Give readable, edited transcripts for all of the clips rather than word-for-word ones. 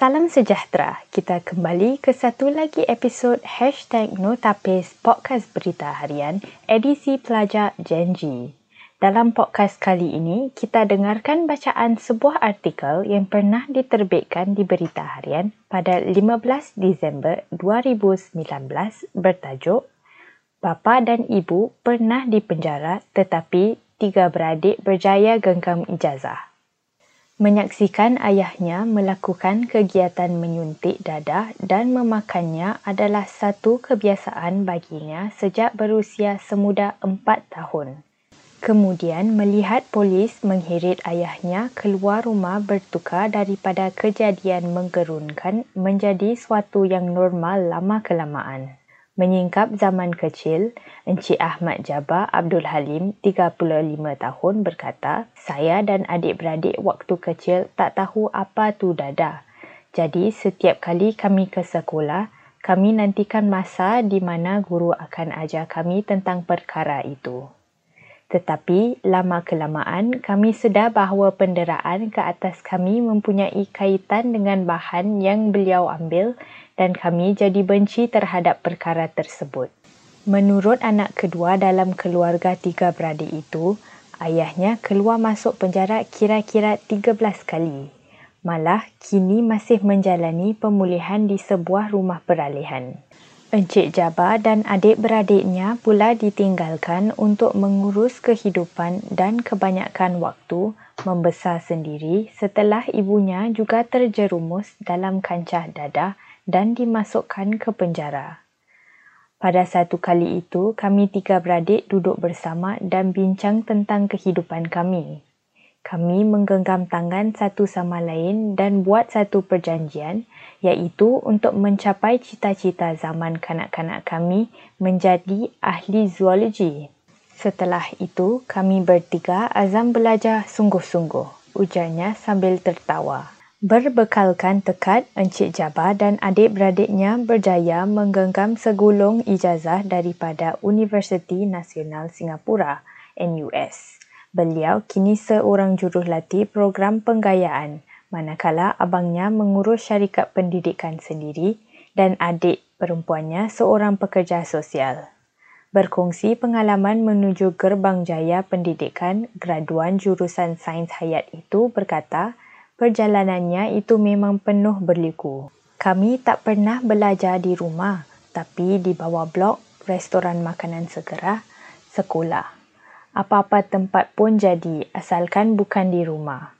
Salam sejahtera, kita kembali ke satu lagi episod #Notapes Podcast Berita Harian edisi pelajar Gen G. Dalam podcast kali ini, kita dengarkan bacaan sebuah artikel yang pernah diterbitkan di Berita Harian pada 15 Disember 2019 bertajuk Bapa dan Ibu Pernah Dipenjara Tetapi Tiga Beradik Berjaya Genggam Ijazah. Menyaksikan ayahnya melakukan kegiatan menyuntik dadah dan memakannya adalah satu kebiasaan baginya sejak berusia semuda 4 tahun. Kemudian melihat polis menghirit ayahnya keluar rumah bertukar daripada kejadian menggerunkan menjadi suatu yang normal lama-kelamaan. Menyingkap zaman kecil, Encik Ahmad Jabar Abdul Halim, 35 tahun berkata, saya dan adik-beradik waktu kecil tak tahu apa tu dadah. Jadi setiap kali kami ke sekolah, kami nantikan masa di mana guru akan ajar kami tentang perkara itu. Tetapi lama-kelamaan kami sedar bahawa penderaan ke atas kami mempunyai kaitan dengan bahan yang beliau ambil dan kami jadi benci terhadap perkara tersebut. Menurut anak kedua dalam keluarga tiga beradik itu, ayahnya keluar masuk penjara kira-kira 13 kali. Malah kini masih menjalani pemulihan di sebuah rumah peralihan. Encik Jabar dan adik-beradiknya pula ditinggalkan untuk mengurus kehidupan dan kebanyakan waktu membesar sendiri setelah ibunya juga terjerumus dalam kancah dadah dan dimasukkan ke penjara. Pada satu kali itu, kami tiga beradik duduk bersama dan bincang tentang kehidupan kami. Kami menggenggam tangan satu sama lain dan buat satu perjanjian, iaitu untuk mencapai cita-cita zaman kanak-kanak kami menjadi ahli zoologi. Setelah itu, kami bertiga azam belajar sungguh-sungguh, ujarnya sambil tertawa. Berbekalkan tekad, Encik Jabar dan adik-beradiknya berjaya menggenggam segulung ijazah daripada Universiti Nasional Singapura, NUS. Beliau kini seorang jurulatih program penggayaan, manakala abangnya mengurus syarikat pendidikan sendiri dan adik perempuannya seorang pekerja sosial. Berkongsi pengalaman menuju gerbang jaya pendidikan, graduan jurusan sains hayat itu berkata, perjalanannya itu memang penuh berliku. Kami tak pernah belajar di rumah, tapi di bawah blok, restoran makanan segera, sekolah. Apa-apa tempat pun jadi, asalkan bukan di rumah.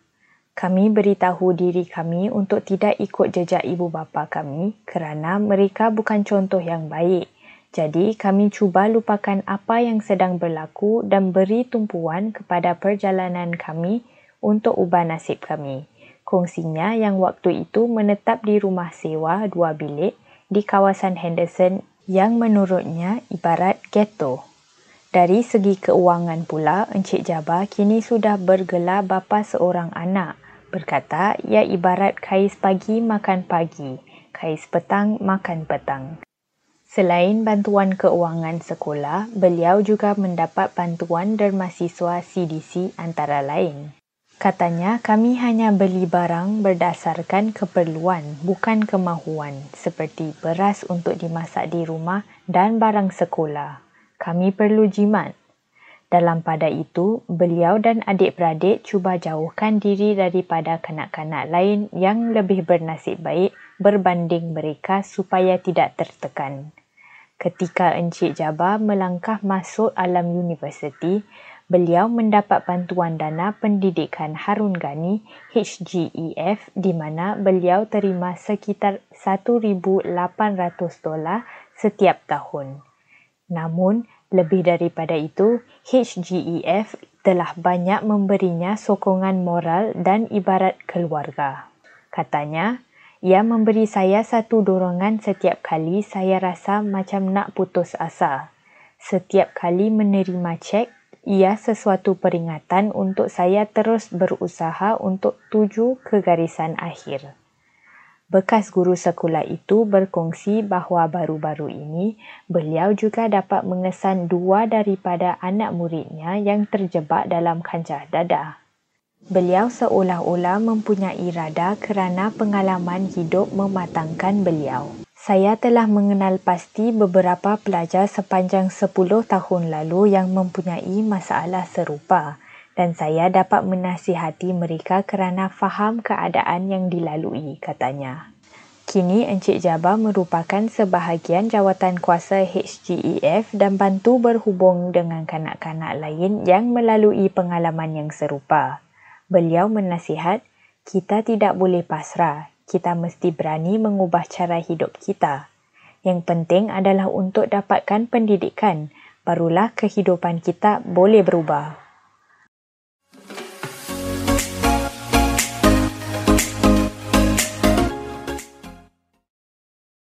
Kami beritahu diri kami untuk tidak ikut jejak ibu bapa kami kerana mereka bukan contoh yang baik. Jadi, kami cuba lupakan apa yang sedang berlaku dan beri tumpuan kepada perjalanan kami untuk ubah nasib kami. Kongsinya yang waktu itu menetap di rumah sewa 2 bilik di kawasan Henderson yang menurutnya ibarat ghetto. Dari segi keuangan pula, Encik Jabar kini sudah bergelar bapa seorang anak. Berkata, ia ibarat kais pagi makan pagi, kais petang makan petang. Selain bantuan keuangan sekolah, beliau juga mendapat bantuan dermahasiswa CDC antara lain. Katanya, kami hanya beli barang berdasarkan keperluan, bukan kemahuan, seperti beras untuk dimasak di rumah dan barang sekolah. Kami perlu jimat. Dalam pada itu, beliau dan adik-beradik cuba jauhkan diri daripada kanak-kanak lain yang lebih bernasib baik berbanding mereka supaya tidak tertekan. Ketika Encik Jabar melangkah masuk alam universiti, beliau mendapat bantuan dana pendidikan Harun Gani HGEF di mana beliau terima sekitar $1,800 setiap tahun. Namun, lebih daripada itu, HGEF telah banyak memberinya sokongan moral dan ibarat keluarga. Katanya, ia memberi saya satu dorongan setiap kali saya rasa macam nak putus asa. Setiap kali menerima cek, ia sesuatu peringatan untuk saya terus berusaha untuk tuju ke garisan akhir. Bekas guru sekolah itu berkongsi bahawa baru-baru ini, beliau juga dapat mengesan 2 daripada anak muridnya yang terjebak dalam kancah dadah. Beliau seolah-olah mempunyai rada kerana pengalaman hidup mematangkan beliau. Saya telah mengenal pasti beberapa pelajar sepanjang 10 tahun lalu yang mempunyai masalah serupa dan saya dapat menasihati mereka kerana faham keadaan yang dilalui, katanya. Kini Encik Jabar merupakan sebahagian jawatan kuasa HGEF dan bantu berhubung dengan kanak-kanak lain yang melalui pengalaman yang serupa. Beliau menasihat, kita tidak boleh pasrah, kita mesti berani mengubah cara hidup kita. Yang penting adalah untuk dapatkan pendidikan, barulah kehidupan kita boleh berubah.